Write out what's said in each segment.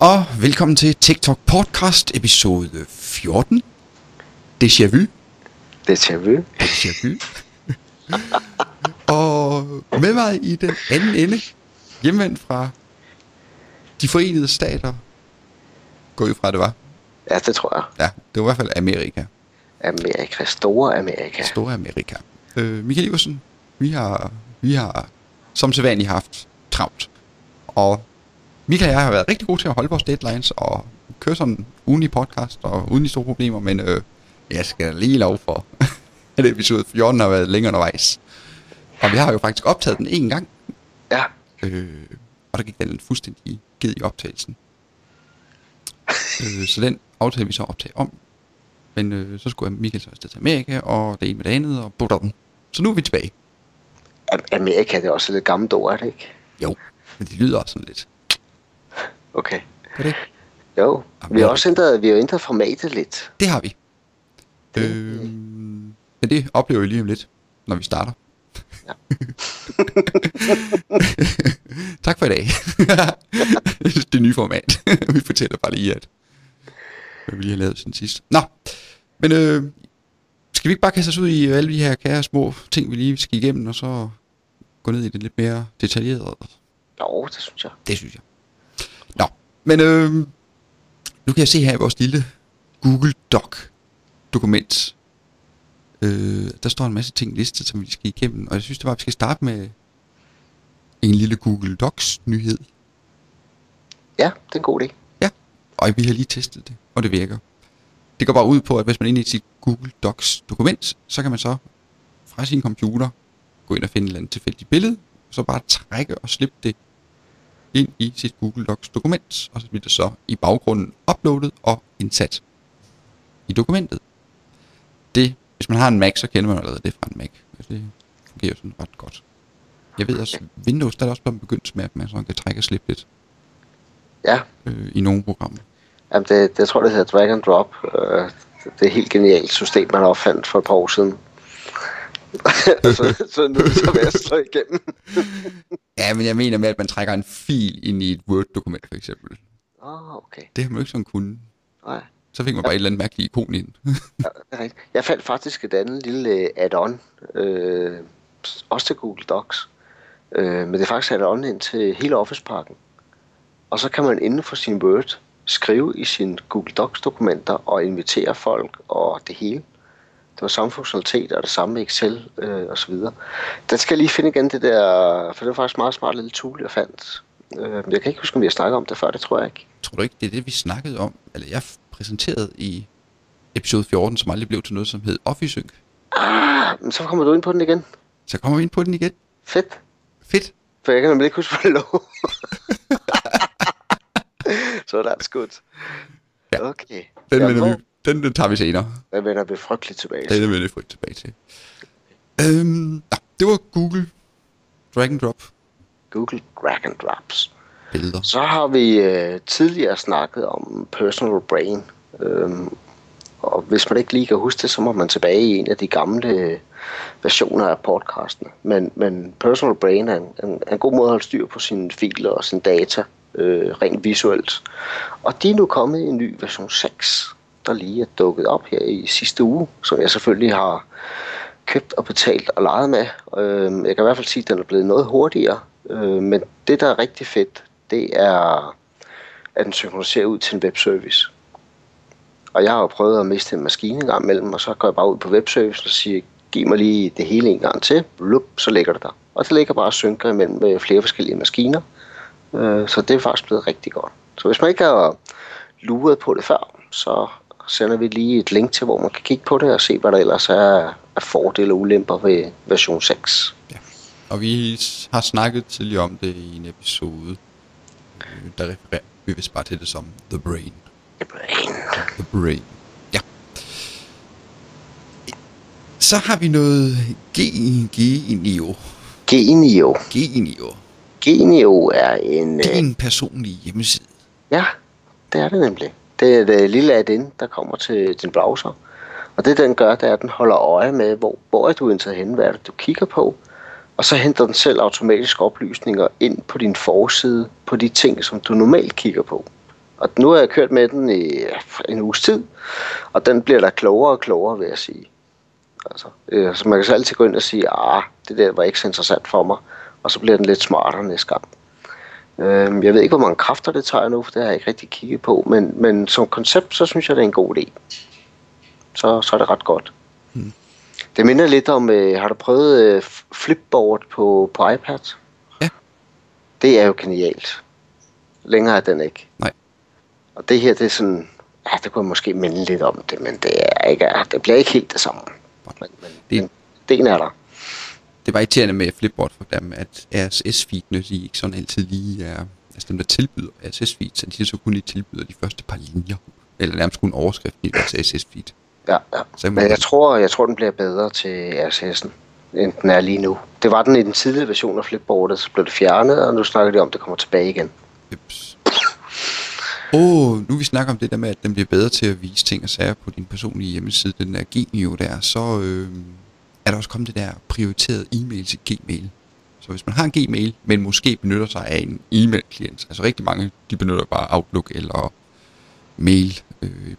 og velkommen til TikTok Podcast episode 14. Déjà vu. Og med mig i den anden ende, hjemvendt fra De Forenede Stater. Gå ud fra, det var. Ja, det tror jeg. Ja, det var i hvert fald Amerika. Store Amerika. Mikkel Iversen, vi har som sædvanligt haft travlt. Og Mikkel og jeg har været rigtig gode til at holde vores deadlines og køre sådan ugen i podcast og uden de store problemer, men jeg skal lige love for, at episode 14 har været længere undervejs. Og vi har jo faktisk optaget den en gang. Ja. Og der gik den fuldstændig ged i optagelsen. Så den aftalte vi så optage om. Men så skulle Mikkel så afsted til Amerika, og det ene med det andet, og butter. Så nu er vi tilbage. Amerika, det er også lidt gammelt ord, er det ikke? Jo, men det lyder også sådan lidt. Okay. Er det? Jo, Amerika. Vi har også ændret formatet lidt. Det har vi. Men det oplever vi lige om lidt, når vi starter. Ja. Tak for i dag. Det nye format. Vi fortæller bare lige, at vi lige har lavet siden sidst. Nå, men skal vi ikke bare kaste os ud i alle de her kære små ting, vi lige skal igennem, og så gå ned i det lidt mere detaljeret? Jo, det synes jeg. Nå, men nu kan jeg se her i vores lille Google Doc dokument, der står en masse ting listet, som vi skal igennem, og jeg synes det var, at vi skal starte med en lille Google Docs nyhed. Ja, det er en god idé. Ja, og vi har lige testet det, og det virker. Det går bare ud på, at hvis man er inde i sit Google Docs dokument, så kan man så fra sin computer gå ind og finde et eller andet tilfældigt billede, og så bare trække og slippe det ind i sit Google Docs dokument, og så bliver det så i baggrunden uploadet og indsat i dokumentet. Det, hvis man har en Mac, så kender man allerede det fra en Mac. Det fungerer sådan ret godt. Jeg ved også, Windows, der er også blevet begyndt med, at man sådan kan trække og slippe lidt. Ja. I nogle programmer. Jamen, jeg tror, det hedder drag and drop. Det er et helt genialt system, man opfandt for et par år siden. så nu er det så værd at slå igennem. Ja, men jeg mener med, at man trækker en fil ind i et Word-dokument, for eksempel. Okay. Det har man jo ikke sådan kunnet. Nej. Så fik man bare et eller andet mærkeligt ikon ind. Ja, jeg fandt faktisk et andet lille add-on, også til Google Docs, men det er faktisk add-on ind til hele Office-pakken. Og så kan man inden for sin Word skrive i sine Google Docs-dokumenter og invitere folk og det hele. Det var samme funktionalitet og det samme med Excel osv. Den skal jeg lige finde igen det der, for det var faktisk meget smart lille tool, jeg fandt. Men jeg kan ikke huske, om vi har snakket om det før, det tror jeg ikke. Tror du ikke, det er det, vi snakkede om? Eller jeg præsenteret i episode 14, som aldrig blev til noget, som hed OffiSync. Men så kommer du ind på den igen. Fedt. For jeg kan nemlig ikke huske, hvad det lå. Sådan, skudt. Ja. Okay. Den tager vi senere. Den vender vi frygteligt tilbage til. Det var Google Drag and Drop. Google Drag and Drops. Billeder. Så har vi tidligere snakket om Personal Brain, og hvis man ikke lige kan huske det, så må man tilbage i en af de gamle versioner af podcasten. Men Personal Brain er en god måde at holde styr på sine filer og sine data, rent visuelt. Og de er nu kommet i en ny version 6, der lige er dukket op her i sidste uge, som jeg selvfølgelig har købt og betalt og leget med. Jeg kan i hvert fald sige, at den er blevet noget hurtigere, men det, der er rigtig fedt, det er, at den synkroniserer ud til en webservice. Og jeg har jo prøvet at miste en maskine en gang imellem, og så går jeg bare ud på webservicen og siger, giv mig lige det hele en gang til, blup, så ligger det der. Og det ligger bare og synker imellem flere forskellige maskiner, så det er faktisk blevet rigtig godt. Så hvis man ikke har luret på det før, så sender vi lige et link til, hvor man kan kigge på det og se, hvad der ellers er af fordele og ulemper ved version 6. Ja. Og vi har snakket tidligere om det i en episode, der refererer vi vist bare til det som The Brain. Ja. Så har vi noget Genieo. Genieo er en... Det er en personlig hjemmeside. Ja, det er det nemlig. Det er det lille add-in, der kommer til din browser. Og det den gør, det er, at den holder øje med, hvor er du indtaget henne, hvad er det, du kigger på. Og så henter den selv automatisk oplysninger ind på din forside på de ting, som du normalt kigger på. Og nu har jeg kørt med den i en uges tid, og den bliver der klogere og klogere, vil jeg sige. Altså, så man kan så altid gå ind og sige, at det der var ikke så interessant for mig, og så bliver den lidt smartere næste gang. Jeg ved ikke, hvor mange kræfter det tager nu, for det har jeg ikke rigtig kigget på, men som koncept, så synes jeg, det er en god idé. Så er det ret godt. Hmm. Det minder lidt om, har du prøvet Flipboard på iPad? Ja. Det er jo genialt. Længere er den ikke. Nej. Og det her, det er sådan, det kunne jeg måske minde lidt om det, men det bliver ikke helt det samme. Men den er der. Det var irriterende med Flipboard for dem, at RSS-feedene, de ikke sådan altid lige er, altså dem der tilbyder RSS-feed, så de så kun lige tilbyder de første par linjer, eller nærmest kun overskriften i deres RSS-feed. Ja. Men jeg tror, den bliver bedre til RSS'en, end den er lige nu. Det var den i den tidlige version af Flipboardet, så blev det fjernet, og nu snakker de om, det kommer tilbage igen. Jeps. Nu vi snakker om det der med, at den bliver bedre til at vise ting og sager på din personlige hjemmeside, den der Genieo der, så er der også kommet det der prioriteret e-mail til Gmail. Så hvis man har en Gmail, men måske benytter sig af en e-mail-klient, altså rigtig mange, de benytter bare Outlook eller mail,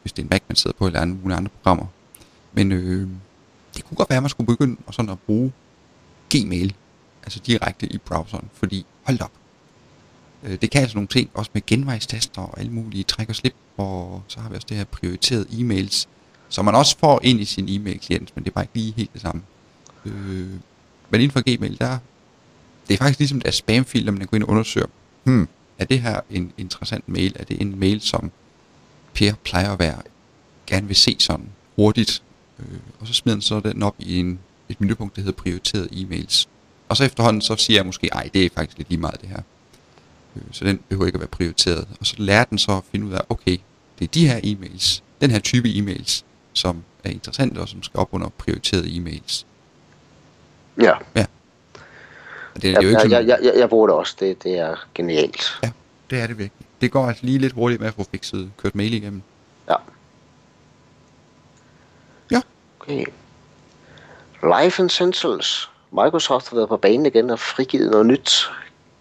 hvis det er en Mac, man sidder på, eller nogle andre programmer. Men det kunne godt være, at man skulle begynde sådan at bruge Gmail, altså direkte i browseren, fordi hold op. Det kan altså nogle ting, også med genvejstaster og alle mulige træk og slip, og så har vi også det her prioriteret e-mails, som man også får ind i sin e-mail-klient, men det er bare ikke lige helt det samme. Men inden for Gmail, det er faktisk ligesom der spamfilter, man kan gå ind og undersøge, er det her en interessant mail? Er det en mail, som Per plejer at være, gerne vil se sådan hurtigt? Og så smider den så den op i et menupunkt, der hedder prioriteret e-mails. Og så efterhånden så siger jeg måske, ej, det er faktisk lidt lige meget det her. Så den behøver ikke at være prioriteret. Og så lærer den så at finde ud af, okay, det er de her e-mails, den her type e-mails, som er interessante og som skal op under prioriterede e-mails. Ja. Og det er jo ikke sådan... jeg bruger det også, det er genialt. Ja, det er det virkelig. Det går altså lige lidt hurtigt med at få fikset, kørt mail igennem. Ja. Okay. Live Essentials. Microsoft har været på banen igen og frigivet noget nyt.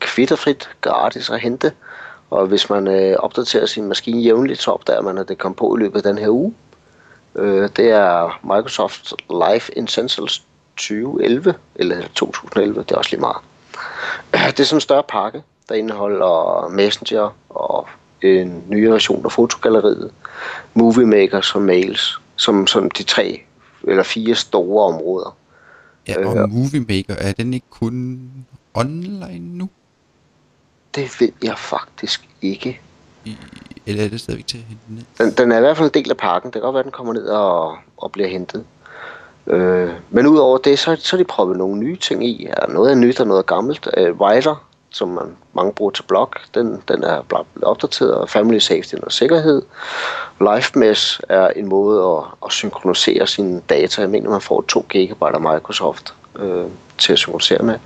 Kvitterfrit, gratis at hente. Og hvis man opdaterer sin maskine jævnligt, så opdager man, at det kom på i løbet af den her uge. Det er Microsoft Live Essentials 2011, eller 2011, det er også lige meget. Det er sådan en større pakke, der indeholder Messenger og en ny version af fotogalleriet, Movie Maker som mails, som de 3 eller 4 store områder. Ja, og Movie Maker, er den ikke kun online nu? Det ved jeg faktisk ikke. Eller er det stadigvæk til at hente ned? Den er i hvert fald en del af pakken. Det kan godt være, at den kommer ned og bliver hentet. Men udover det, så er de prøvet nogle nye ting i. Noget er nyt og noget er gammelt. Writer, som mange bruger til blog, den er blevet opdateret. Family Safety og sikkerhed. LiveMesh er en måde at synkronisere sine data. Jeg mener, man får 2 GB af Microsoft til at synkronisere med.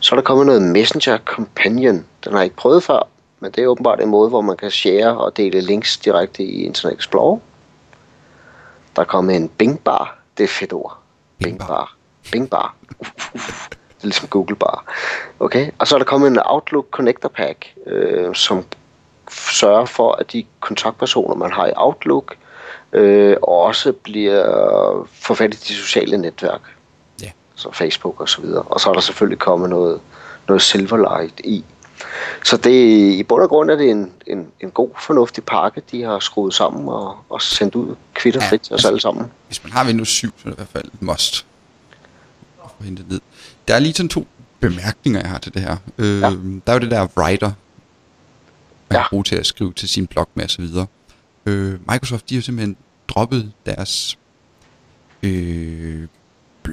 Så er der kommet noget Messenger Companion. Den har jeg ikke prøvet før, men det er åbenbart en måde, hvor man kan share og dele links direkte i Internet Explorer. Der er kommet en Bing bar. Det er fedt ord. Bing bar. Det er ligesom Google bar. Okay. Og så er der kommet en Outlook Connector Pack, som sørger for, at de kontaktpersoner, man har i Outlook, også bliver forfattet i de sociale netværk. Så Facebook og så videre. Og så er der selvfølgelig kommet noget Silverlight i. Så det i bund og grund er det en god, fornuftig pakke, de har skruet sammen og sendt ud kvitterfrit til os alle sammen. Hvis man har Windows 7, så er det i hvert fald et must. Der er lige sådan 2 bemærkninger, jeg har til det her. Der er jo det der writer, man kan bruge til at skrive til sin blog med og så videre. Microsoft, de har jo simpelthen droppet deres...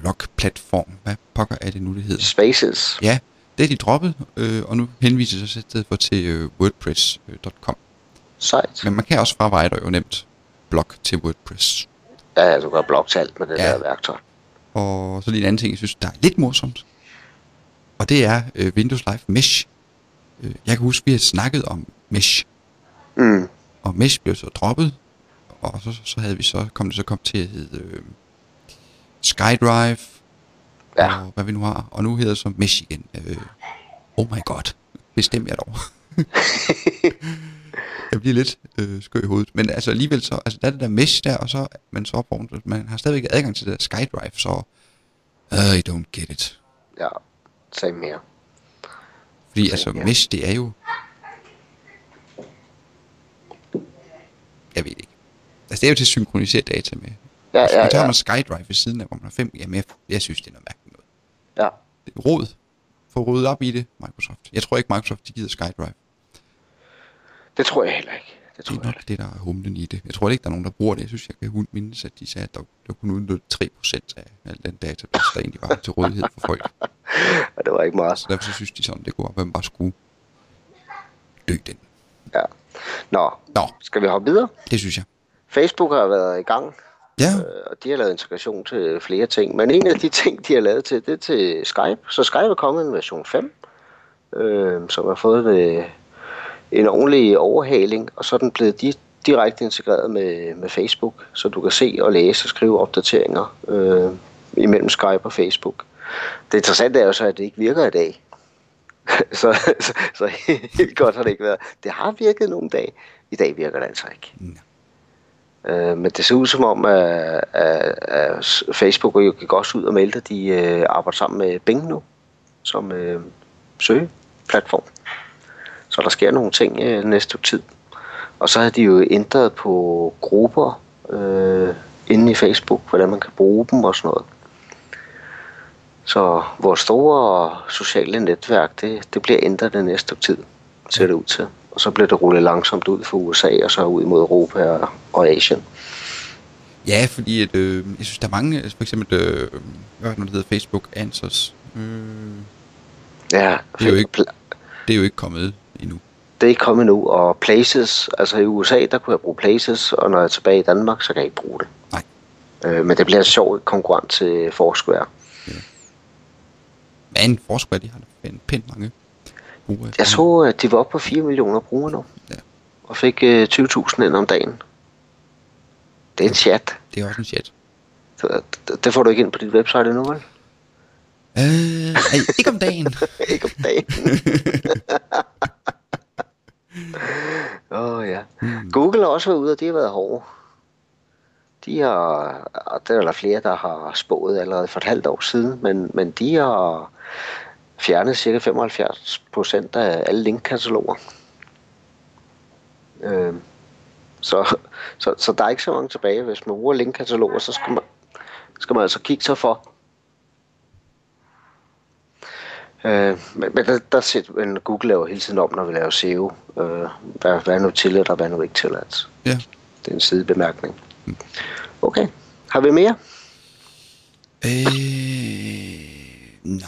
blogplatform. Hvad pokker er det nu, det hedder? Spaces. Ja, det er de droppet, og nu henviser sig i stedet for til WordPress.com. Sejt. Men man kan også fra Writer jo nemt blog til WordPress. Ja, du kan blog til alt med det der værktøj. Og så lige en anden ting, jeg synes, der er lidt morsomt, og det er Windows Live Mesh. Jeg kan huske, vi har snakket om Mesh. Og Mesh blev så droppet, og så havde vi så, kom til at hedde SkyDrive, og hvad vi nu har. Og nu hedder det så Mesh igen. Oh my god, bestem jer dog. Jeg bliver lidt skør i hovedet. Men altså alligevel så, altså der er det der mesh der, og så man så på, man har stadigvæk adgang til det der SkyDrive, så I don't get it. Ja, same here. Fordi same altså here. Mesh, det er jo, jeg ved ikke. Altså det er jo til at synkronisere data med. Ja, altså, ja, man tager man SkyDrive ved siden af, hvor man har 5. Jamen jeg synes det er noget mærkeligt noget. Ja. Det er råd. Få ryddet op i det, Microsoft. Jeg tror ikke Microsoft, de gider SkyDrive. Det tror jeg heller ikke. Det er nok det, der er humlen i det. Jeg tror ikke, der er nogen, der bruger det. Jeg synes, jeg kan mindes, at de sagde, at der kunne udnytte 3% af al den data, der egentlig var til rådighed for folk. Og det var ikke meget. Så derfor synes de sådan, det går op, at man bare skulle dø den. Ja. Nå. Skal vi hoppe videre? Det synes jeg. Facebook har været i gang. Ja. Og de har lavet integration til flere ting. Men en af de ting, de har lavet til, det er til Skype. Så Skype er kommet en version 5, som har fået en ordentlig overhaling, og så er den blevet direkte integreret med Facebook, så du kan se og læse og skrive opdateringer imellem Skype og Facebook. Det interessante er jo så, at det ikke virker i dag. så helt godt har det ikke været. Det har virket nogle dage. I dag virker det altså ikke. Men det ser ud som om, at Facebook jo gik også ud og meldte, at de arbejder sammen med Bing nu, som søgeplatform. Så der sker nogle ting næste tid. Og så har de jo ændret på grupper inde i Facebook, hvordan man kan bruge dem og sådan noget. Så vores store sociale netværk, det bliver ændret det næste tid, ser det ud til. Og så bliver det rullet langsomt ud for USA og så ud mod Europa og Asien. Ja, fordi at, jeg synes, der er mange, for eksempel, hvad det hedder, Facebook Answers. Ja, det er jo ikke kommet endnu. Det er ikke kommet endnu, og Places, altså i USA, der kunne jeg bruge Places, og når jeg er tilbage i Danmark, så kan jeg ikke bruge det. Nej. Men det bliver en sjov konkurrent til Foursquare. Ja. Men Foursquare, de har pænt mange brugere. Jeg så, at de var oppe på 4 millioner brugere nu, ja. Og fik 20.000 ind om dagen. Det er en chat. Det er også en chat. Det får du ikke ind på dit website endnu, vel? Ikke om dagen. Ikke om dagen. Ja. Google har også været ude, og de har været hårde. Der er der flere, der har spået allerede for et halvt år siden, men de har fjernet ca. 75% af alle linkkataloger. Så der er ikke så mange tilbage. Hvis man bruger linkkataloger, så skal man altså kigge sig for. Men der ser Google laver hele tiden om, når vi laver SEO. Hvad er nu tilladt, og hvad er nu ikke tilladt? Ja. Det er en sidebemærkning. Okay. Har vi mere? Nej.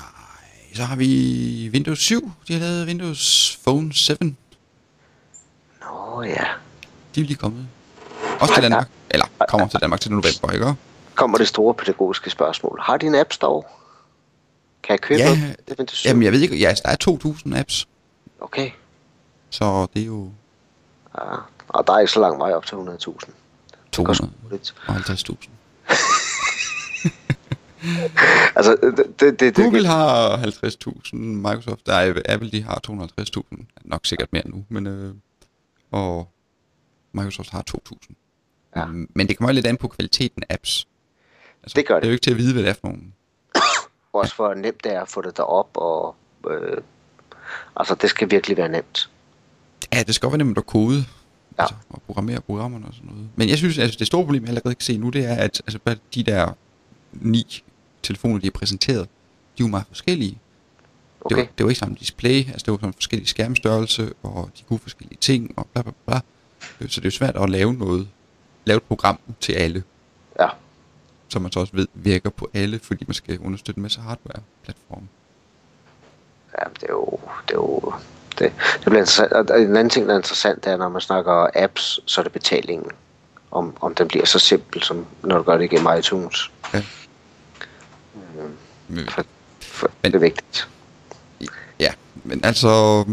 Så har vi Windows 7. De har lavet Windows Phone 7. Nå ja. De er lige kommet. Også til Danmark. Eller kommer til Danmark til november, ikke? Kommer det store pædagogiske spørgsmål. Har de en App Store? Kan jeg købe det? Jamen jeg ved ikke, der er 2.000 apps. Okay. Så det er jo... Ja, og der er ikke så lang vej op til 100.000. 250.000. Altså, Google har 50.000, Microsoft, Apple de har 250.000, nok sikkert mere nu, men, og Microsoft har 2.000. Ja. Men det kommer jo lidt an på kvaliteten af apps. Altså, det gør det. Det er jo ikke til at vide, hvad det er for nogen. Også for nemt det er at få det derop, og altså det skal virkelig være nemt. Ja, det skal være nemt at kode, altså, og programmere programmerne og sådan noget. Men jeg synes, altså det store problem, jeg allerede kan se nu, det er, at altså, bare de der 9 telefoner, de er præsenteret, de er jo meget forskellige. Okay. Det var ikke samme display, altså det var sådan forskellige skærmstørrelse, og de kunne forskellige ting, og bla bla bla. Så det er jo svært at lave et program til alle. Ja. Som man så også ved, virker på alle, fordi man skal understøtte en masse hardware-platforme. Ja, det bliver interessant. Og en anden ting, der er interessant, det er, når man snakker apps, så er det betalingen. Om den bliver så simpel, som når du gør det igennem iTunes. Ja. Men det er vigtigt. Ja, men altså...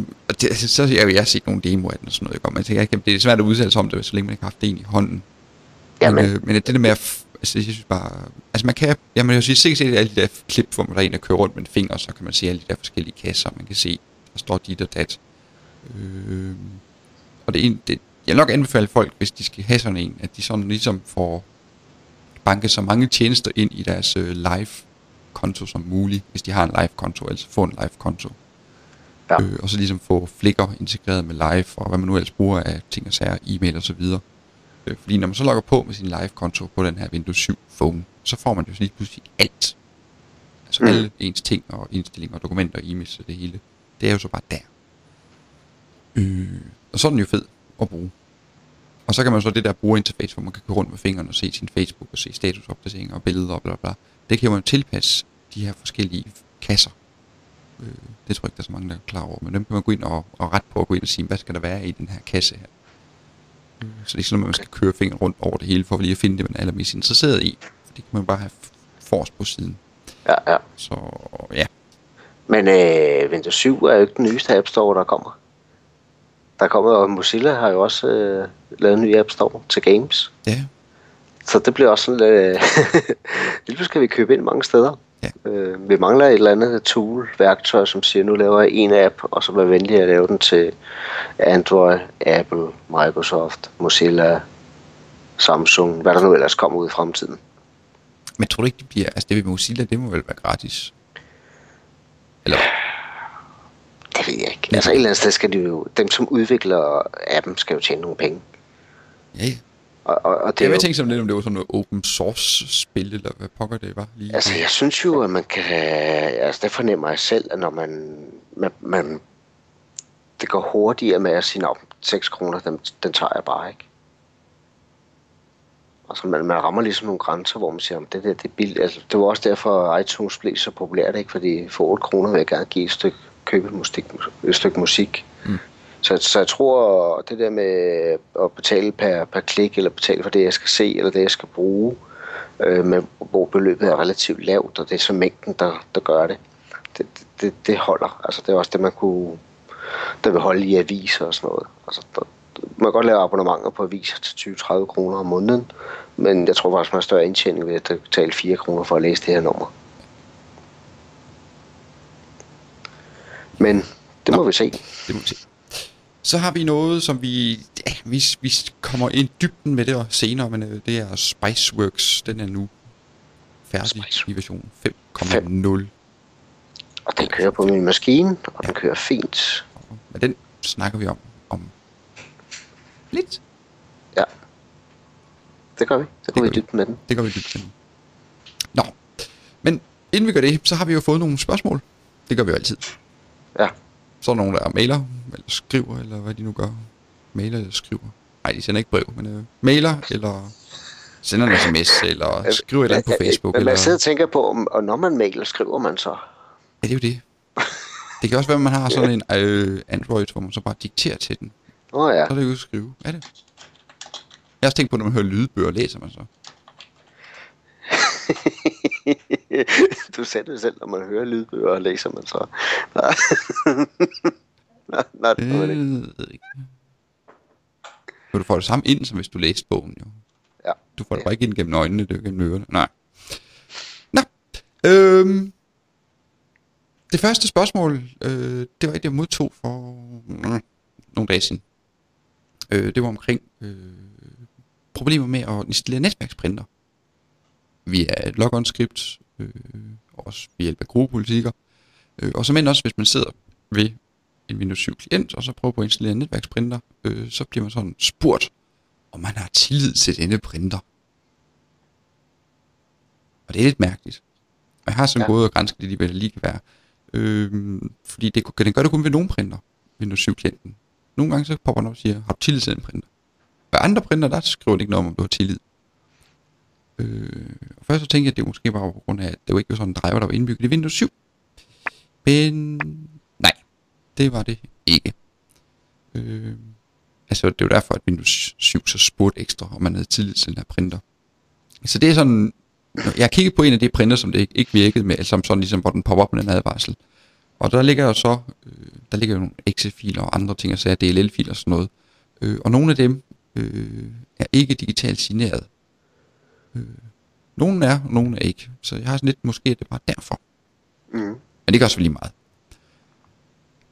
Så jeg har set nogle demoer af den og sådan noget. Men jeg tænker, det er svært at udsætte sig om det, så længe man ikke har haft det i hånden. Ja, men det der med at... Altså, jeg synes bare... Altså, man kan... Ja, man kan jo sige, sikkert se alle de der klip, hvor man der er en, der kører rundt med en finger, så kan man se alle de der forskellige kasser, man kan se, der står dit og dat. Og det, jeg vil nok anbefale folk, hvis de skal have sådan en, at de sådan ligesom får banket så mange tjenester ind i deres live-konto som muligt, hvis de har en live-konto, altså få en live-konto. Ja. Og så ligesom få Flickr integreret med live, og hvad man nu ellers bruger af ting og sager, e-mail og så videre. Fordi når man så logger på med sin live-konto på den her Windows 7 phone, så får man jo lige pludselig alt. Altså alle ens ting og indstillinger og dokumenter og e-mails og det hele. Det er jo så bare der. Og så er den jo fed at bruge. Og så kan man så det der brugerinterface, hvor man kan gå rundt med fingrene og se sin Facebook og se statusopdateringer og billeder og bla bla. Det kan man tilpasse de her forskellige kasser. Det tror jeg ikke, der er så mange, der er klar over. Men dem kan man gå ind og rette på at gå ind og sige, hvad skal der være i den her kasse her. Så det er ikke sådan, at man skal køre fingeren rundt over det hele, for lige at finde det, man er allermest interesseret i. For det kan man bare have forrest på siden. Ja. Så ja. Men Windows 7 er jo ikke den nyeste App Store, der kommer. Og Mozilla har jo også lavet en ny App Store til games. Ja. Så det bliver også sådan lidt skal vi købe ind mange steder. Ja. Vi mangler et eller andet tool-værktøj, som siger, nu laver jeg en app, og så bliver venlig at lave den til Android, Apple, Microsoft, Mozilla, Samsung, hvad der nu ellers kommer ud i fremtiden. Men tror du ikke, det bliver, altså det ved Mozilla, det må vel være gratis? Eller? Det ved jeg ikke. Ja. Altså et eller andet sted skal de jo, dem som udvikler appen, skal jo tjene nogle penge. Ja, ja. Og det jeg vil tænke sådan lidt, om det var sådan noget open source spil, eller hvad pokker det var lige. Altså jeg synes jo, at man kan, altså det fornemmer jeg selv, at når man det går hurtigere med at sige, 6 kroner, den tager jeg bare ikke. Altså man rammer ligesom nogle grænser, hvor man siger, om det der, det er billigt. Altså det var også derfor iTunes blev så populært, ikke, fordi for 8 kroner vil jeg gerne give et stykke musik. Så jeg tror, det der med at betale per klik, eller betale for det, jeg skal se, eller det, jeg skal bruge, men hvor beløbet er relativt lavt, og det er så mængden, der gør det. Det holder. Altså, det er også det, man kunne, der vil holde i aviser og sådan noget. Altså, man kan godt lave abonnementer på aviser til 20-30 kroner om måneden, men jeg tror faktisk, man har større indtjening ved at betale 4 kroner for at læse det her nummer. Men det må vi se. Det må vi se. Så har vi noget, som vi kommer ind dybden med det senere, men det er Spiceworks. Den er nu færdig i version 5.0. Og den kører på min maskine, og den kører fint. Men den snakker vi om lidt. Ja, det gør vi. Så går vi dybden med den. Det gør vi dybden med den. Nå, men inden vi gør det, så har vi jo fået nogle spørgsmål. Det gør vi jo altid. Ja. Så er der nogen, der mailer, eller skriver, eller hvad de nu gør. Mailer eller skriver. Nej, de sender ikke brev, men mailer, eller sender en sms, eller skriver et eller andet på Facebook. Men man sidder og tænker på, og når man mailer, skriver man så? Ja, det er jo det. Det kan også være, at man har sådan en Android, hvor man så bare dikterer til den. Ja. Så er det jo at skrive. Er det? Jeg har også tænkt på, når man hører lydbøger, læser man så? Du sagde det selv, når man hører lydbøger, og læser man så. Nej, det var det ikke. Du får det samme ind, som hvis du læste bogen, jo. Ja. Du får det bare ikke ind gennem øjnene, det er jo gennem ørerne. Nej. Nå. Det første spørgsmål, det var et, jeg modtog for nogle dage siden. Det var omkring problemer med at installere netværksprinter. Vi er et log-on-skript, også ved hjælp af gruppepolitikker. Og så men også, hvis man sidder ved en Windows 7-klient, og så prøver på at installere en netværksprinter, så bliver man sådan spurgt, om man har tillid til denne printer. Og det er lidt mærkeligt. Og jeg har sådan gået og gransket lidt i, hvad det lige kan være. Fordi den gør det kun ved nogle printer, Windows 7-klienten. Nogle gange så popper den op og siger, har du tillid til den printer? Ved andre printer, der skriver det ikke noget om du har tillid. Og først så tænkte jeg, at det måske bare var på grund af, at det var ikke sådan en driver, der var indbygget i Windows 7. Men nej, det var det ikke. Altså det var derfor, at Windows 7 så spurgte ekstra, om man havde tillid til den her printer. Så det er sådan, jeg har kigget på en af de printer, som det ikke virkede med, som sådan ligesom, hvor den popper op med den advarsel. Og der ligger jo så, der ligger jo nogle exe-filer og andre ting, og så DLL-filer og sådan noget. Og nogle af dem er ikke digitalt signeret. Nogen er, og nogen er ikke. Så jeg har sådan lidt, måske er det bare derfor. Men det gør også lige meget.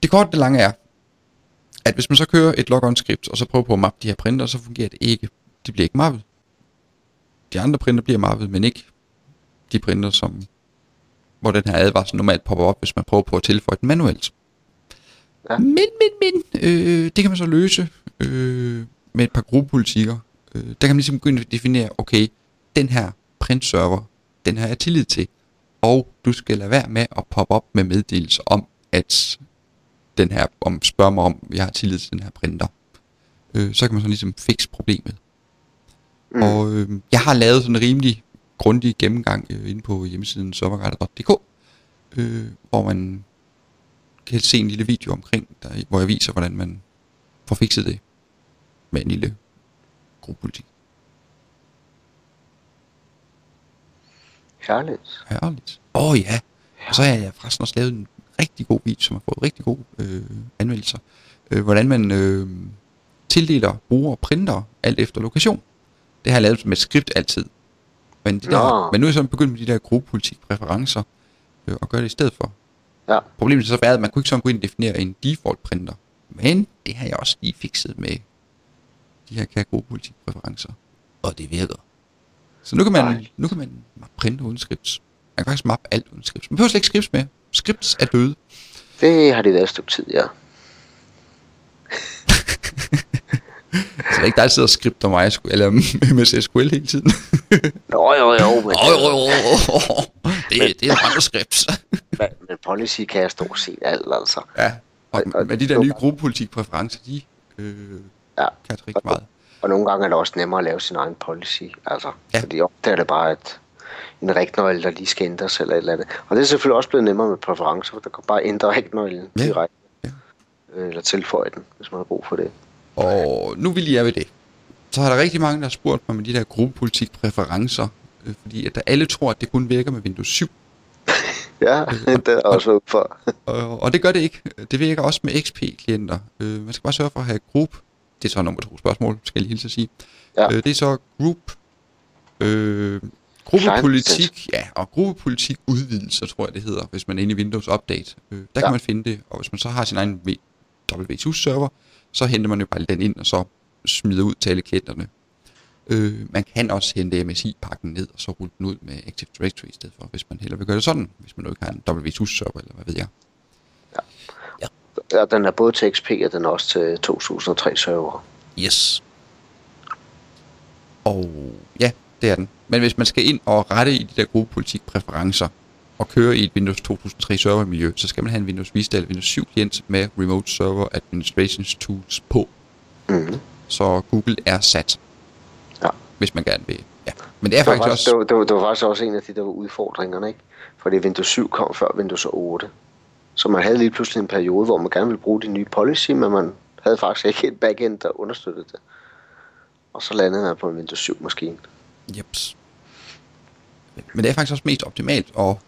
Det korte, det lange er, at hvis man så kører et logon-skript, og så prøver på at mappe de her printer, så fungerer det ikke. De bliver ikke mappet. De andre printer bliver mappet, men ikke de printer, som, hvor den her advarsel normalt popper op, hvis man prøver på at tilføje den manuelt. Ja. Men, det kan man så løse med et par gruppepolitikker. Der kan man ligesom begynde at definere, okay, den her printserver, den har jeg tillid til, og du skal lade være med at poppe op med meddelelser om, at den her, spørg mig om, jeg har tillid til den her printer. Så kan man så ligesom fikse problemet. Mm. Og jeg har lavet sådan en rimelig grundig gennemgang inde på hjemmesiden serverguider.dk, hvor man kan se en lille video omkring, hvor jeg viser, hvordan man får fikset det med en lille gruppepolitik. Herligt. Åh ja, og så har jeg forresten også lavet en rigtig god video, som har fået rigtig gode anmeldelser. Hvordan man tildeler bruger og printer alt efter lokation. Det har jeg lavet med et skript altid. Men nu er jeg så begyndt med de der gruppepolitik-præferencer og gøre det i stedet for. Ja. Problemet er så været, at man kunne ikke sådan gå ind og definere en default-printer. Men det har jeg også lige fikset med de her gruppepolitik-præferencer. Og det virker. Så nu kan man printe uden skrips. Man kan faktisk mappe alt uden skrips. Man behøver slet ikke skrips med. Skrips er døde. Det har det været et stykke tid, ja. Så det er ikke dig, der sidder og skripter mig eller MS SQL hele tiden. Nå, jo. Det er mange skrips. Men policy kan jeg stort set alt, altså. Ja, og med de der nye gruppepolitik-præferencer, de kan det rigtig meget. Og nogle gange er det også nemmere at lave sin egen policy, altså. Ja. Fordi opdager det bare, at en rignøgle, der lige skal ændre sig eller et eller andet. Og det er selvfølgelig også blevet nemmere med præferencer, for der kan bare ændre rignøglen direkte. Ja. Eller tilføje den, hvis man har brug for det. Og nu vil jeg ved det. Så har der rigtig mange, der har spurgt mig med de der gruppepolitik-præferencer, fordi at alle tror, at det kun virker med Windows 7. Ja, det er også ud for. Og det gør det ikke. Det virker også med XP-klienter. Man skal bare sørge for at have group. Det er så nummer 2 spørgsmål, skal jeg lige hilse at sige. Ja. Det er så gruppepolitik, ja, og gruppepolitik udvidelser, tror jeg det hedder, hvis man er inde i Windows Update. Der kan man finde det, og hvis man så har sin egen W2-server, så henter man jo bare den ind, og så smider ud til alle klienterne. Man kan også hente MSI-pakken ned, og så rulle den ud med Active Directory i stedet for, hvis man hellere vil gøre det sådan, hvis man nu ikke har en W2-server, eller hvad ved jeg. Ja, den er både til XP, og den er også til 2003-server. Yes. Og ja, det er den. Men hvis man skal ind og rette i de der gruppepolitik-præferencer, og køre i et Windows 2003-server-miljø, så skal man have en Windows Vista eller Windows 7-klient med Remote Server Administration Tools på. Mm-hmm. Så Google er sat. Ja. Hvis man gerne vil. Ja. Men det er faktisk også... Det var faktisk også en af de der udfordringerne, ikke? Fordi Windows 7 kom før Windows 8. Så man havde lige pludselig en periode, hvor man gerne ville bruge de nye policy, men man havde faktisk ikke et backend, der understøttede det. Og så landede man på en Windows 7-maskine. Jeps. Men det er faktisk også mest optimalt, og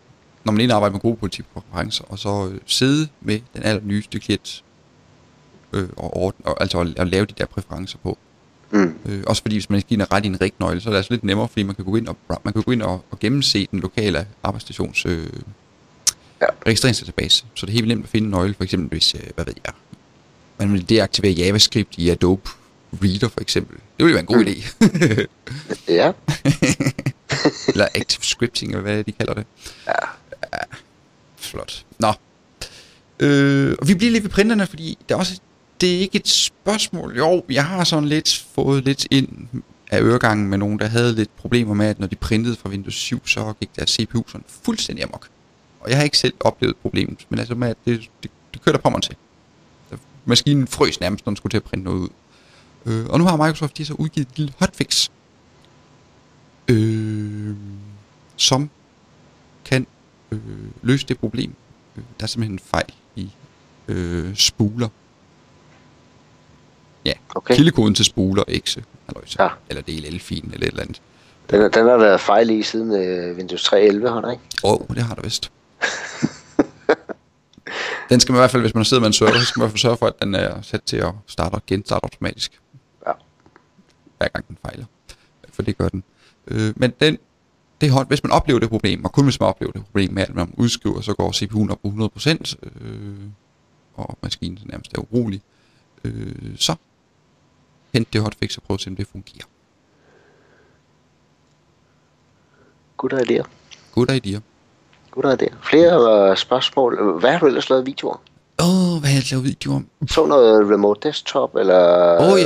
når man arbejder med gode politikkonferencer, og så sidde med den allernyeste klient, og lave de der præferencer på. Mm. Også fordi, hvis man ikke giver ret i en rignøgle, så er det altså lidt nemmere, fordi man kan gå ind og gennemse den lokale arbejdsstations... registreringsdatabase, så det er helt nemt at finde en nøgle, for eksempel hvis, hvad ved jeg, man vil deaktivere JavaScript i Adobe Reader for eksempel. Det ville være en god idé. Ja. Eller Active Scripting, eller hvad de kalder det. Ja. Flot. Nå. Og vi bliver lidt ved printerne, fordi der er også, det er ikke et spørgsmål. Jo, jeg har sådan lidt fået lidt ind af øregangen med nogen, der havde lidt problemer med, at når de printede fra Windows 7, så gik deres CPU sådan fuldstændig amok. Og jeg har ikke selv oplevet problemet, men altså med, at det kører der på mig til. Maskinen frøs nærmest, når den skulle til at printe noget ud. Og nu har Microsoft, de har så udgivet et lille hotfix, som kan løse det problem. Der er simpelthen en fejl i spuler. Ja, okay. Kildekoden til spuler, ekse, ja. Eller DLL-filen, eller et eller andet. Den har været fejl i siden Windows 3.11, har der ikke? Det har der vist. Den skal man i hvert fald, hvis man sidder med en server, så skal man i hvert fald sørge for, at den er sat til at starte og genstarte automatisk. Ja. Hver gang den fejler. For det gør den. Men hvis man oplever det problem, og kun hvis man oplever det problem med, at man udskriver, så går CPU'en op på 100%, og maskinen nærmest er urolig. så hent det hotfix og prøv at se, om det fungerer. Good idea. Flere spørgsmål. Hvad har du ellers lavet videoer? Hvad har jeg lavet videoer om? Så noget remote desktop, eller...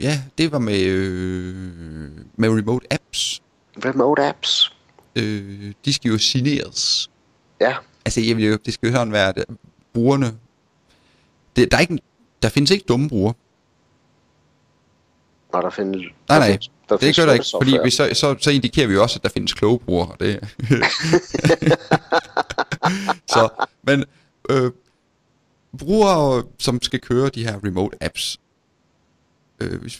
Ja, det var med remote apps. Remote apps? De skal jo signeres. Ja. Altså, det skal jo sådan være, at brugerne... Der findes ikke dumme brugere. Nej, der findes... Nej, det gør der ikke, fordi så indikerer vi jo også, at der findes kloge brugere. Og det. Så, men... brugere, som skal køre de her remote apps.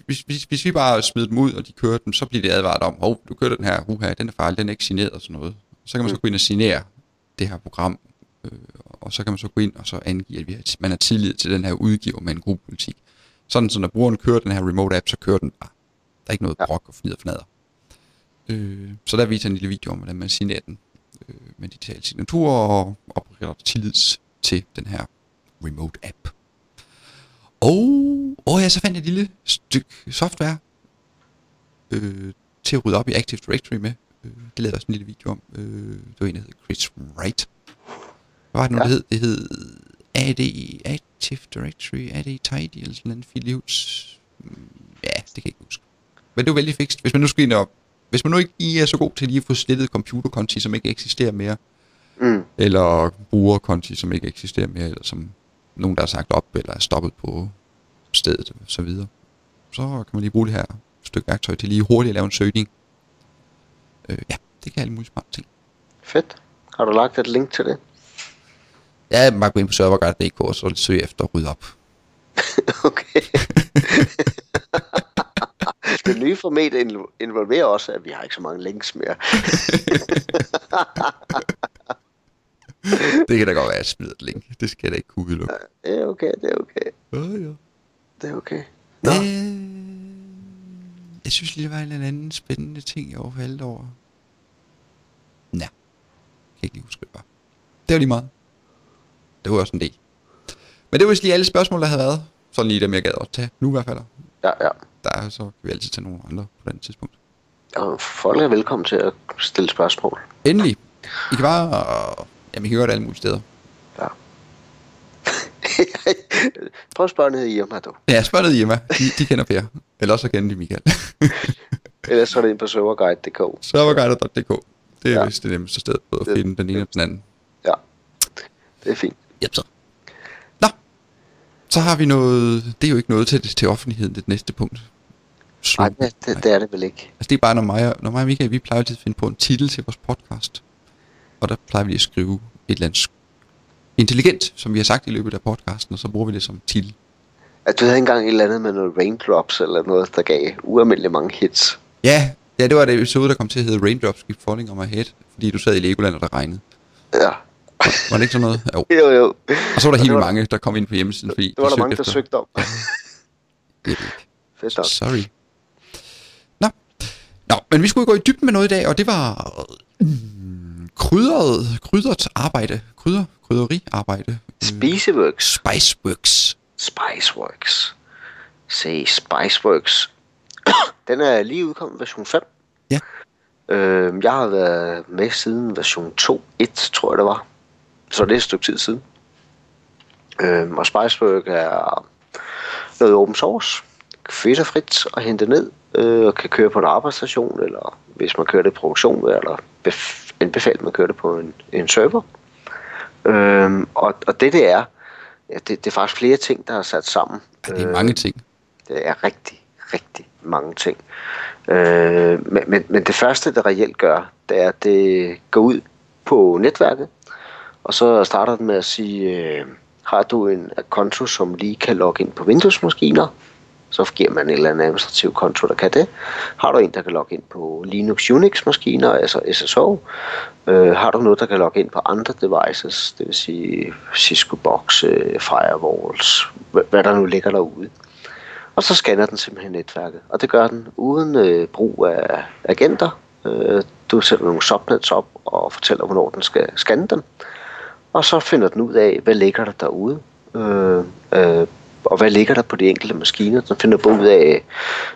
Hvis vi bare smider dem ud, og de kører dem, så bliver det advaret om, du kører den her, den er farlig, den er ikke signeret og sådan noget. Så kan man så gå ind og signere det her program, og så kan man så gå ind og så angive, at man har tillid til den her udgiver med en gruppepolitik. Sådan, når brugeren kører den her remote app, så kører den bare. Der er ikke noget brok og fnader. Så der viser en lille video om, hvordan man signerer den med digitale signaturer og opretter tillid til den her remote app. Så fandt jeg et lille stykke software til at rydde op i Active Directory med. Det lavede også en lille video om. Det var en, der hed Chris Wright. Hvad var det nu, der hed? Det hed AD Active Directory, AD Tidy, eller sådan en fil i hus. Ja, det kan jeg ikke huske. Men det var vældig fikst. Hvis man nu ikke er så god til lige at få slettet computerkonti, som ikke eksisterer mere, eller brugerkonti, som ikke eksisterer mere, eller som nogen, der har sagt op, eller er stoppet på stedet, og så videre. Så kan man lige bruge det her stykke værktøj til lige hurtigt at lave en søgning. Det kan alle mulige smarte ting. Fedt. Har du lagt et link til det? Ja, man kan gå ind på serverguide.dk, og så søge efter rydde op. Okay. Det nye format involverer også, at vi har ikke så mange links mere. Det kan da godt være, at jeg smider et link. Det skal jeg da ikke kunne udelukke. Det er okay. Det er okay. Nå. Jeg synes lige, det var en eller anden spændende ting, jeg overfaldt over. Nej. Jeg kan ikke lige huske det bare. Det var lige meget. Det var også en del. Men det var lige alle spørgsmål, der havde været. Sådan lige dem, jeg gad at tage nu i hvert fald. Ja. Der så kan vi altid tage nogle andre på den tidspunkt. Og folk er velkommen til at stille spørgsmål. Endelig. I kan bare... Jamen, I kan gøre det alle mulige steder. Ja. Prøv at spørge ned i Irma, du. Ja, spørg ned i Irma. De kender Per. Eller også kender de Mikkel. Ellers så er det ind på serverguide.dk. Serverguide.dk. Det er vist det nemmeste sted på at finde den ene og den anden. Ja, det er fint. Jep, så. Nå, så har vi noget... Det er jo ikke noget til offentligheden, det næste punkt. Nej, det er det vel ikke. Altså, det er bare, når mig og Mikkel, vi plejer altid at finde på en titel til vores podcast. Og der plejer vi at skrive et eller andet intelligent, som vi har sagt i løbet af podcasten, og så bruger vi det som titel. At du havde engang et eller andet med noget raindrops, eller noget, der gav ualmindelig mange hits. Ja, det var det episode, der kom til at hedde Raindrops Keep Falling On My Head, fordi du sad i Legoland, og der regnede. Ja. Var det ikke sådan noget? Jo. Og så var der helt mange, der kom ind på hjemmesiden, fordi det var der mange, der søgte om. Fedt. Sorry. Nå, men vi skulle gå i dybden med noget i dag, og det var... krydderiarbejde. Spiceworks. Se, Spiceworks. Den er lige udkommet version 5. Ja. Jeg har været med siden version 2.1, tror jeg det var. Så det er et stykke tid siden. Og Spiceworks er noget open source. Fedt og frit at hente ned. Og kan køre på en arbejdsstation, eller hvis man kører det i produktion, eller anbefalet, man kører det på en server. Og det er, det er faktisk flere ting, der er sat sammen. Ja, det er mange ting. Det er rigtig, rigtig mange ting. Men det første, det reelt gør, det er, at det går ud på netværket, og så starter den med at sige, har du en konto, som lige kan logge ind på Windows-maskiner, så giver man en eller anden administrativ konto, der kan det. Har du en, der kan logge ind på Linux-Unix-maskiner, altså SSO? Har du noget, der kan logge ind på andre devices, det vil sige Cisco-box, firewalls, hvad der nu ligger derude? Og så scanner den simpelthen netværket, og det gør den uden brug af agenter. Du sætter nogle subnets op og fortæller, hvornår den skal scanne dem. Og så finder den ud af, hvad ligger der derude. og hvad ligger der på de enkelte maskiner. Så finder man ud af,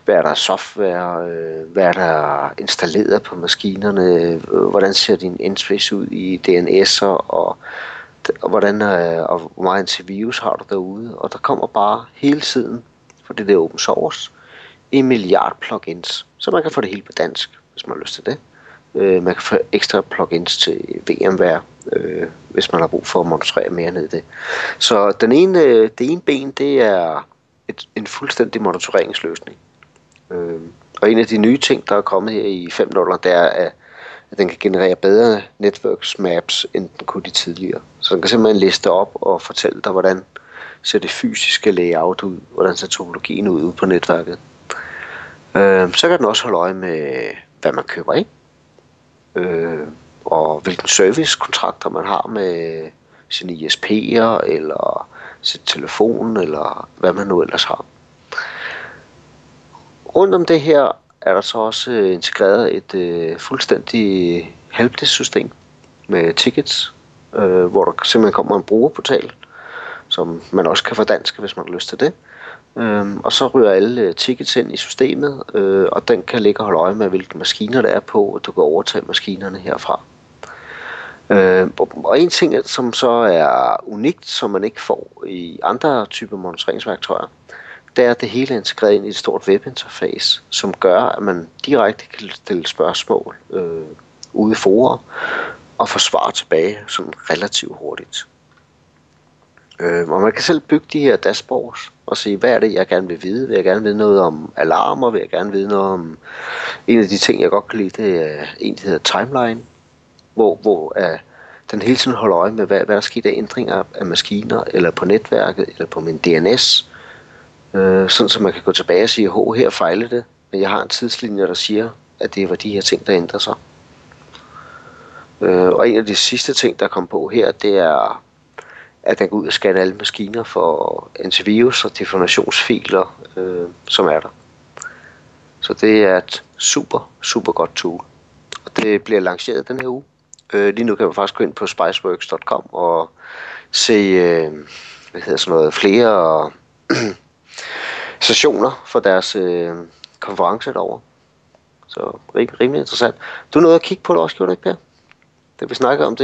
hvad er der software, hvad er der installeret på maskinerne, hvordan ser din interface ud i DNS'er, og hvordan, og hvor meget antivirus har du derude. Og der kommer bare hele tiden, for det der open source, 1 milliard plugins, så man kan få det hele på dansk, hvis man har lyst til det. Man kan få ekstra plugins til VMware, hvis man har brug for at monitorere mere ned i det. Så det ene ben, det er en fuldstændig monitoreringsløsning. Og en af de nye ting, der er kommet her i 5.0, det er, at den kan generere bedre networks maps, end den kunne de tidligere. Så den kan simpelthen liste op og fortælle dig, hvordan ser det fysiske layout ud, hvordan ser topologien ud på netværket. Så kan den også holde øje med, hvad man køber ind, og hvilken servicekontrakter man har med sine ISP'er, eller sit telefon, eller hvad man nu ellers har. Rundt om det her er der så også integreret et fuldstændig helpdesk-system med tickets, hvor der simpelthen kommer en brugerportal, som man også kan fordanske, hvis man har lyst til det. Og så ryger alle tickets ind i systemet, og den kan ligge og holde øje med, hvilke maskiner der er på, og du kan overtage maskinerne herfra. Og en ting, som så er unikt, som man ikke får i andre typer monitoreringsværktøjer, det er, at det hele er integreret ind i et stort webinterface, som gør, at man direkte kan stille spørgsmål ude i forer, og få svar tilbage sådan relativt hurtigt. Og man kan selv bygge de her dashboards og se, hvad er det, jeg gerne vil vide? Vil jeg gerne vide noget om alarmer? Vil jeg gerne vide noget om... En af de ting, jeg godt kan lide, det er en, der hedder Timeline, hvor den hele tiden holder øje med, hvad der sker af ændringer af maskiner, eller på netværket, eller på min DNS. Sådan, så man kan gå tilbage og sige, hov, her fejlede det, men jeg har en tidslinje, der siger, at det var de her ting, der ændrer sig. Og en af de sidste ting, der kom på her, det er... at den går ud og scanner alle maskiner for antivirus og definitionsfiler, som er der. Så det er et super, super godt tool. Og det bliver lanceret den her uge. Lige nu kan man faktisk gå ind på Spiceworks.com og se flere sessioner for deres konference derovre. Så rimelig interessant. Du nåede at kigge på det også, gjorde du ikke det? Vi snakkede om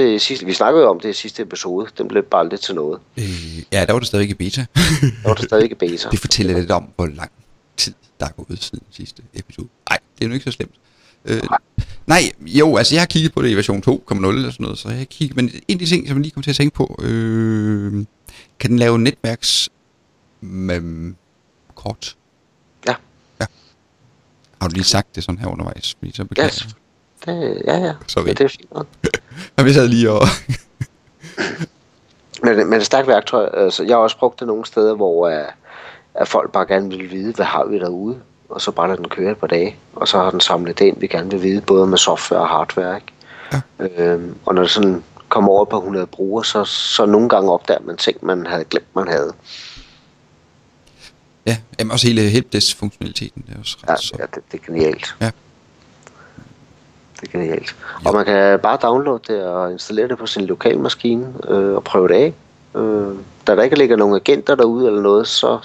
det i sidste episode. Den blev bare lidt til noget. Ja, der var det stadig i beta. Det fortæller lidt om, hvor lang tid der er gået siden sidste episode. Nej, det er nu ikke så slemt. Jeg har kigget på det i version 2.0 eller sådan noget, så jeg kigger. Men en af de ting, som jeg lige kom til at tænke på, kan den lave netværkskort? Ja. Har du lige sagt det sådan her undervejs? Det, ja. Sorry. Ja, det er fint. Jeg sad lige og... men et stærkt værktøj, altså, jeg har også brugt det nogle steder, hvor at folk bare gerne vil vide, hvad har vi derude, og så bare lader den køre et par dage, og så har den samlet det ind, vi gerne vil vide, både med software og hardware. Ja. Og når det sådan kommer over på 100 brugere, så nogle gange opdager man ting, man havde glemt, man havde. Ja, også hele helpdesk-funktionaliteten. Det er også det er genialt. Ja. Det er genialt. Ja. Og man kan bare downloade det og installere det på sin lokale maskine og prøve det af. Da der ikke ligger nogen agenter derude eller noget, så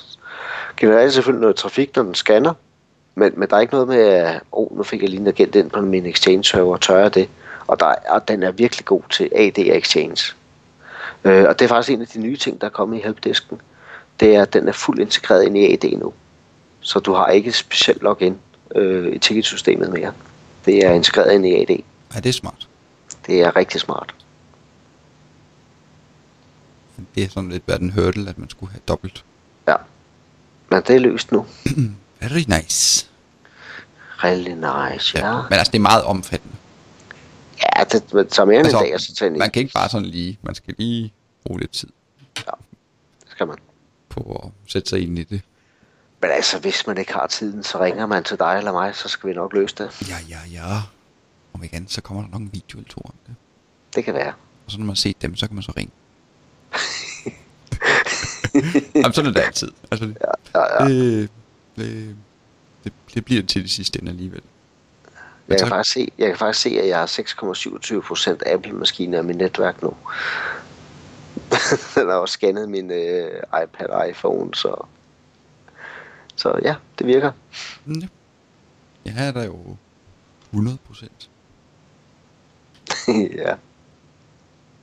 genererer det selvfølgelig noget trafik, når den scanner. Men der er ikke noget med, at nu fik jeg lige en agent ind på min Exchange-server og tørrer det. Og den er virkelig god til AD Exchange. Og det er faktisk en af de nye ting, der er kommet i helpdesken. Det er, at den er fuldt integreret ind i AD nu. Så du har ikke et specielt login i ticketsystemet mere. Det er integreret ind i AD. Ja, det er smart. Det er rigtig smart. Det er sådan lidt været en hurdle, at man skulle have dobbelt. Ja. Men det er løst nu. Very nice. Really nice, ja. Men altså, det er meget omfattende. Ja, det tager mere end en dag at tage ind. Man kan ikke bare sådan lige... Man skal lige bruge lidt tid. Ja, det skal man. På at sætte sig ind i det. Men altså, hvis man ikke har tiden, så ringer man til dig eller mig, så skal vi nok løse det. Ja. Om igen, så kommer der nok en video eller to om det. Det kan være. Og så når man har set dem, så kan man så ringe. Jamen, sådan er det altid. Altså, ja. Det bliver til det sidste ende alligevel. Jeg kan faktisk se, at jeg har 6,27% Apple-maskiner i mit netværk nu. Den har også scannet min iPad, iPhone, så ja, det virker. Ja. Jeg er der jo 100%. Ja.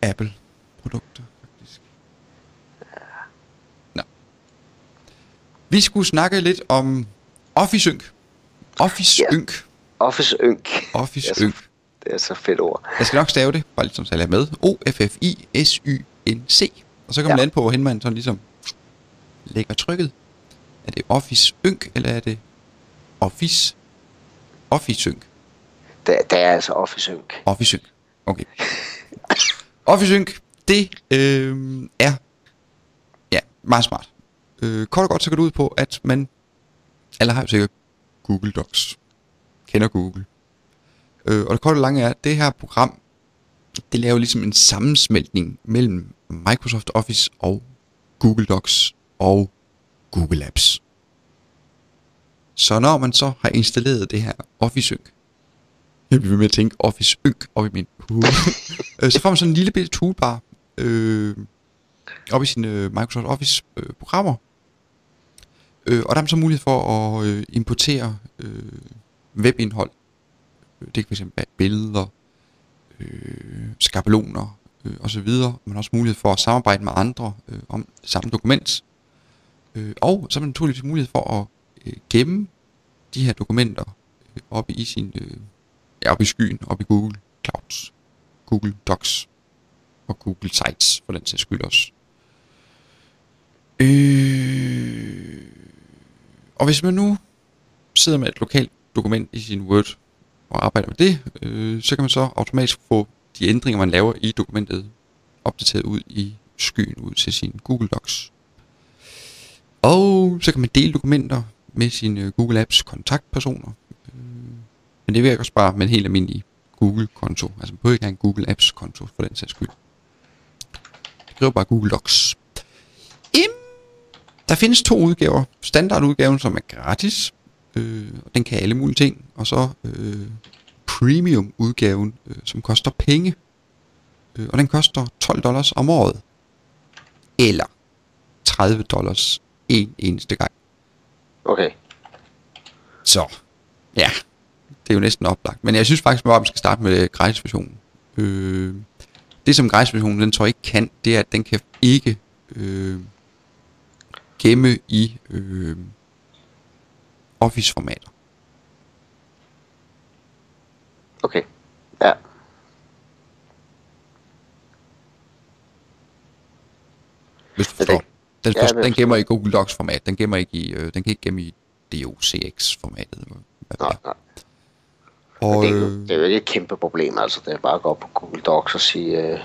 Apple-produkter, faktisk. Ja. Nå. Vi skulle snakke lidt om OffiSync. Ja. OffiSync. Det er så fedt ord. Jeg skal nok stave det, bare ligesom så jeg med. OffiSync. Og så kan man lande på, hvorhen man sådan ligesom lægger trykket. Er det OffiSync, eller er det OffiSync? Det er altså OffiSync. OffiSync, okay. OffiSync, det er meget smart. Kort og godt så går det ud på, at man... Alle har jo sikkert Google Docs. Kender Google. Og det korte og lange er, at det her program, det laver ligesom en sammensmeltning mellem Microsoft Office og Google Docs og Google Apps. Så når man så har installeret det her OffiSync, jeg bliver med at tænke OffiSync op i min pude, så får man sådan en lille bitte toolbar op i sine Microsoft Office programmer, og der er så mulighed for at importere webindhold. Det kan fx være billeder, skabeloner osv. Man har også mulighed for at samarbejde med andre om samme dokument. Og så har man naturligvis mulighed for at gemme de her dokumenter oppe i sin oppe i skyen, oppe i Google Clouds, Google Docs og Google Sites for den sags skyld også. Og hvis man nu sidder med et lokalt dokument i sin Word og arbejder med det, så kan man så automatisk få de ændringer, man laver i dokumentet, opdateret ud i skyen, ud til sin Google Docs. Og så kan man dele dokumenter med sine Google Apps kontaktpersoner. Men det virker også bare med en helt almindelig Google-konto. Altså man behøver ikke have en Google Apps-konto for den sags skyld. Det kræver bare Google Docs. Der findes 2 udgaver. Standardudgaven, som er gratis. Den kan alle mulige ting. Og så premium-udgaven, som koster penge. Og den koster $12 om året. Eller $30 en eneste gang. Okay. Så, ja. Det er jo næsten oplagt. Men jeg synes faktisk, at man skal starte med gratisversionen. Det som gratisversionen, den tror jeg ikke kan, det er, at den kan ikke gemme i Office-formater. Okay, ja. Hvis du forstår. Den gemmer i Google Docs-format. Den gemmer ikke i, den kan ikke gemme i DOCX-formatet. Nej. Og det er jo ikke et kæmpe problem, altså det er bare at gå op på Google Docs og sige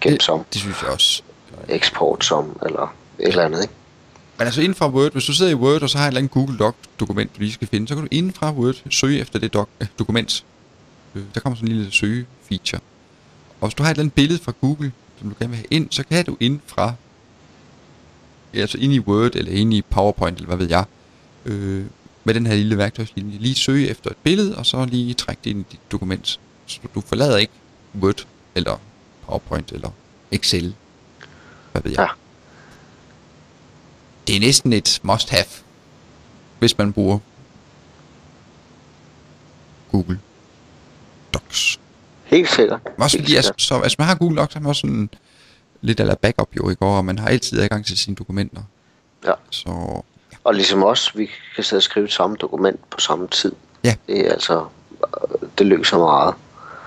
gem som. Det synes jeg også. Export som, eller et eller andet, ikke? Men altså inden fra Word, hvis du sidder i Word, og så har et eller andet Google Doc-dokument, du lige skal finde, så kan du inden fra Word søge efter det dokument. Der kommer sådan en lille søge-feature. Og hvis du har et eller andet billede fra Google, som du gerne vil have ind, så kan du inden fra, altså inde i Word, eller inde i PowerPoint, eller hvad ved jeg, med den her lille værktøjslinje, lige søge efter et billede, og så lige trække det ind i dit dokument. Så du forlader ikke Word, eller PowerPoint, eller Excel, hvad ved jeg. Ja. Det er næsten et must-have, hvis man bruger Google Docs. Helt sikkert. Også fordi, altså, man har Google Docs, så man også sådan lidt eller backup jo i går, og man har altid adgang til sine dokumenter. Ja. Så, ja. Og ligesom også, vi kan sidde og skrive et samme dokument på samme tid. Ja. Det er altså, det løser meget.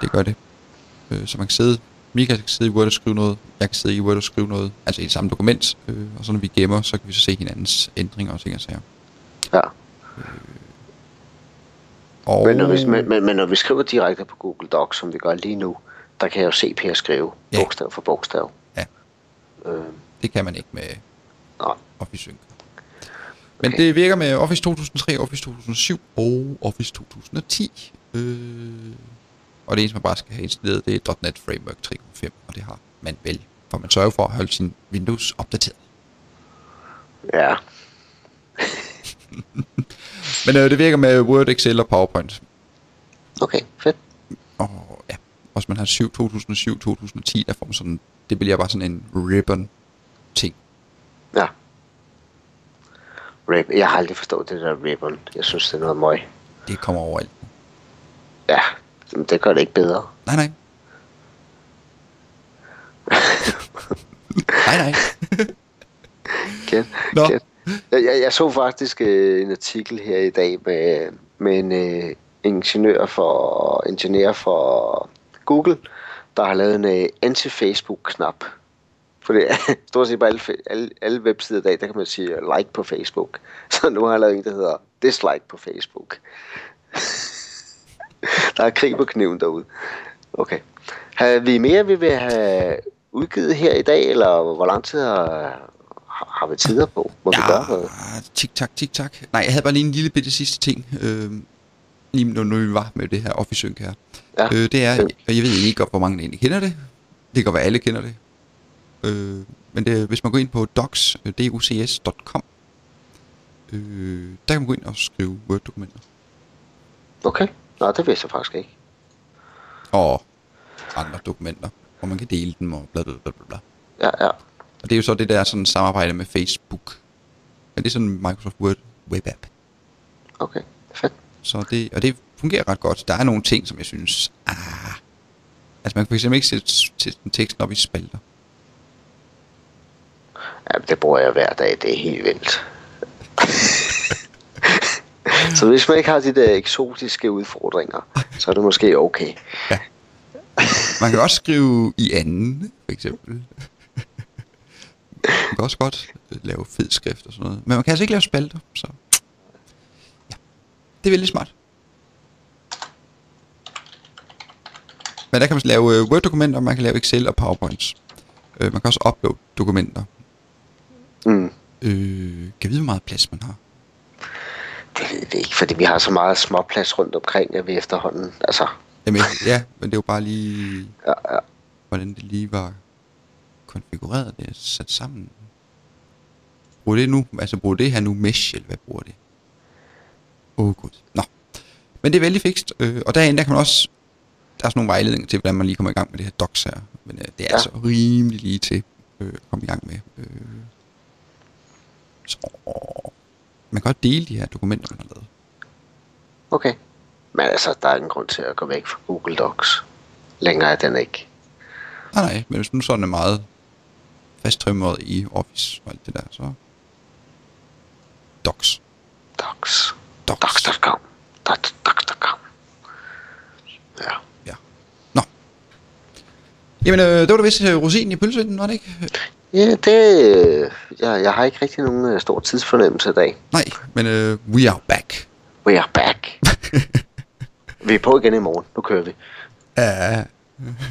Det gør det. Så man kan sidde... Mika kan sidde i Word og skrive noget, jeg kan sidde i Word og skrive noget, altså i et samme dokument, og så når vi gemmer, så kan vi så se hinandens ændringer og ting og sager. Ja. Og... Men når vi skriver direkte på Google Docs, som vi gør lige nu, der kan jeg jo se Per skrive, bogstav for bogstav. Ja. Det kan man ikke med OffiSync. Men okay. Det virker med Office 2003, Office 2007 og Office 2010. Og det eneste, man bare skal have installeret, det er .NET Framework 3.5, og det har man vel, for man sørger for at holde sin Windows opdateret. Ja. Men det virker med Word, Excel og PowerPoint. Okay, fedt. Og ja, hvis man har 2007-2010, der får man sådan, det bliver bare sådan en ribbon Ja. Rap. Jeg har aldrig forstået det der ribbon. Jeg synes, det er noget møg. Det kommer overalt. Ja, det gør det ikke bedre. Nej. Nej. Kæft. Jeg så faktisk en artikel her i dag med en ingeniør for Google, der har lavet en anti-Facebook-knap. For det er stort set på alle websider i dag, der kan man sige like på Facebook. Så nu har jeg lavet en, der hedder dislike på Facebook. Der er krig på kniven derude. Okay. Har vi mere, vi vil have udgivet her i dag, eller hvor lang tid har vi tider på? TikTok. Nej, jeg havde bare lige en lille bitte sidste ting, lige når vi var med det her OffiSync her. Ja. Det er, og jeg ved ikke godt, hvor mange egentlig kender det. Det kan være, alle kender det. Men det, hvis man går ind på docs.com, der kan man gå ind og skrive Word-dokumenter. Okay. Nej, det vidste jeg faktisk ikke. Og andre dokumenter, hvor man kan dele dem og blablabla. Ja. Og det er jo så det der sådan samarbejde med Facebook. Men det er sådan Microsoft Word webapp. Okay, fedt. Så det, og det fungerer ret godt. Der er nogle ting, som jeg synes... Altså man kan fx ikke sætte den teksten op i spalter. Ja, det bruger jeg hver dag. Det er helt vildt. Så hvis man ikke har de der eksotiske udfordringer, så er det måske okay. Ja. Man kan også skrive i anden, for eksempel. Man kan også godt lave fed skrift og sådan noget. Men man kan altså ikke lave spalter, så... Ja. Det er veldig smart. Men der kan man lave Word-dokumenter, man kan lave Excel og PowerPoints. Man kan også uploade dokumenter. Mm. Kan vide, hvor meget plads man har? Det ved vi ikke, fordi vi har så meget småplads rundt omkring, at vi efterhånden, altså... Jamen, ja, men det er jo bare lige, ja. Hvordan det lige var konfigureret, det er sat sammen. Bruger det nu, altså bruger det her nu mesh, eller hvad bruger det? Gud. Nå. Men det er vældig fikst, og derinde der kan man også, der er sådan nogle vejledninger til, hvordan man lige kommer i gang med det her docs her, men det er altså rimelig lige til at komme i gang med. Så... Man kan godt dele de her dokumenter, man har lavet. Okay. Men altså, der er ingen grund til at gå væk fra Google Docs. Længere er den ikke. Nej, men hvis nu sådan er meget fasttømret i Office og alt det der, så... Docs. Docs.com. Ja. Nå. Jamen, det var da vist rosinen i pølsevinden, var det ikke? Ja, det... Jeg har ikke rigtig nogen stor tidsfornemmelse i dag. Nej, men we are back. We are back. Vi er på igen i morgen. Nu kører vi. Ja.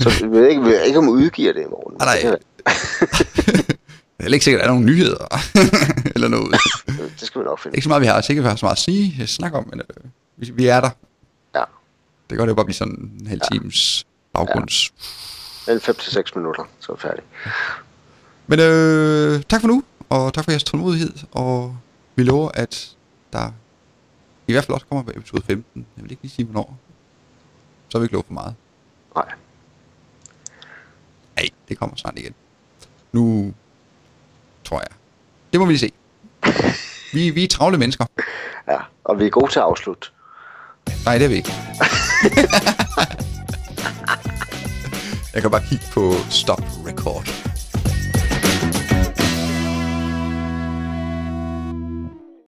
Så vi ved ikke, om vi udgiver det i morgen. Nej. Jeg er ikke sikkert, at der er nogle nyheder. Eller noget. Det skal vi nok finde. Ikke så meget, vi har sikkert så meget at sige, snakke om, men vi er der. Ja. Det går det jo bare blive sådan en halv times baggrunds. Ja. 5-6 minutter, så er vi færdige. Men tak for nu, og tak for jeres tålmodighed, og vi lover, at der i hvert fald også kommer på episode 15. Jeg vil ikke lige sige, hvornår. Så er vi ikke lovet for meget. Nej, det kommer snart igen. Nu tror jeg. Det må vi se. Vi er travle mennesker. Ja, og vi er gode til at afslutte. Nej, det er vi ikke. Jeg kan bare kigge på stop record.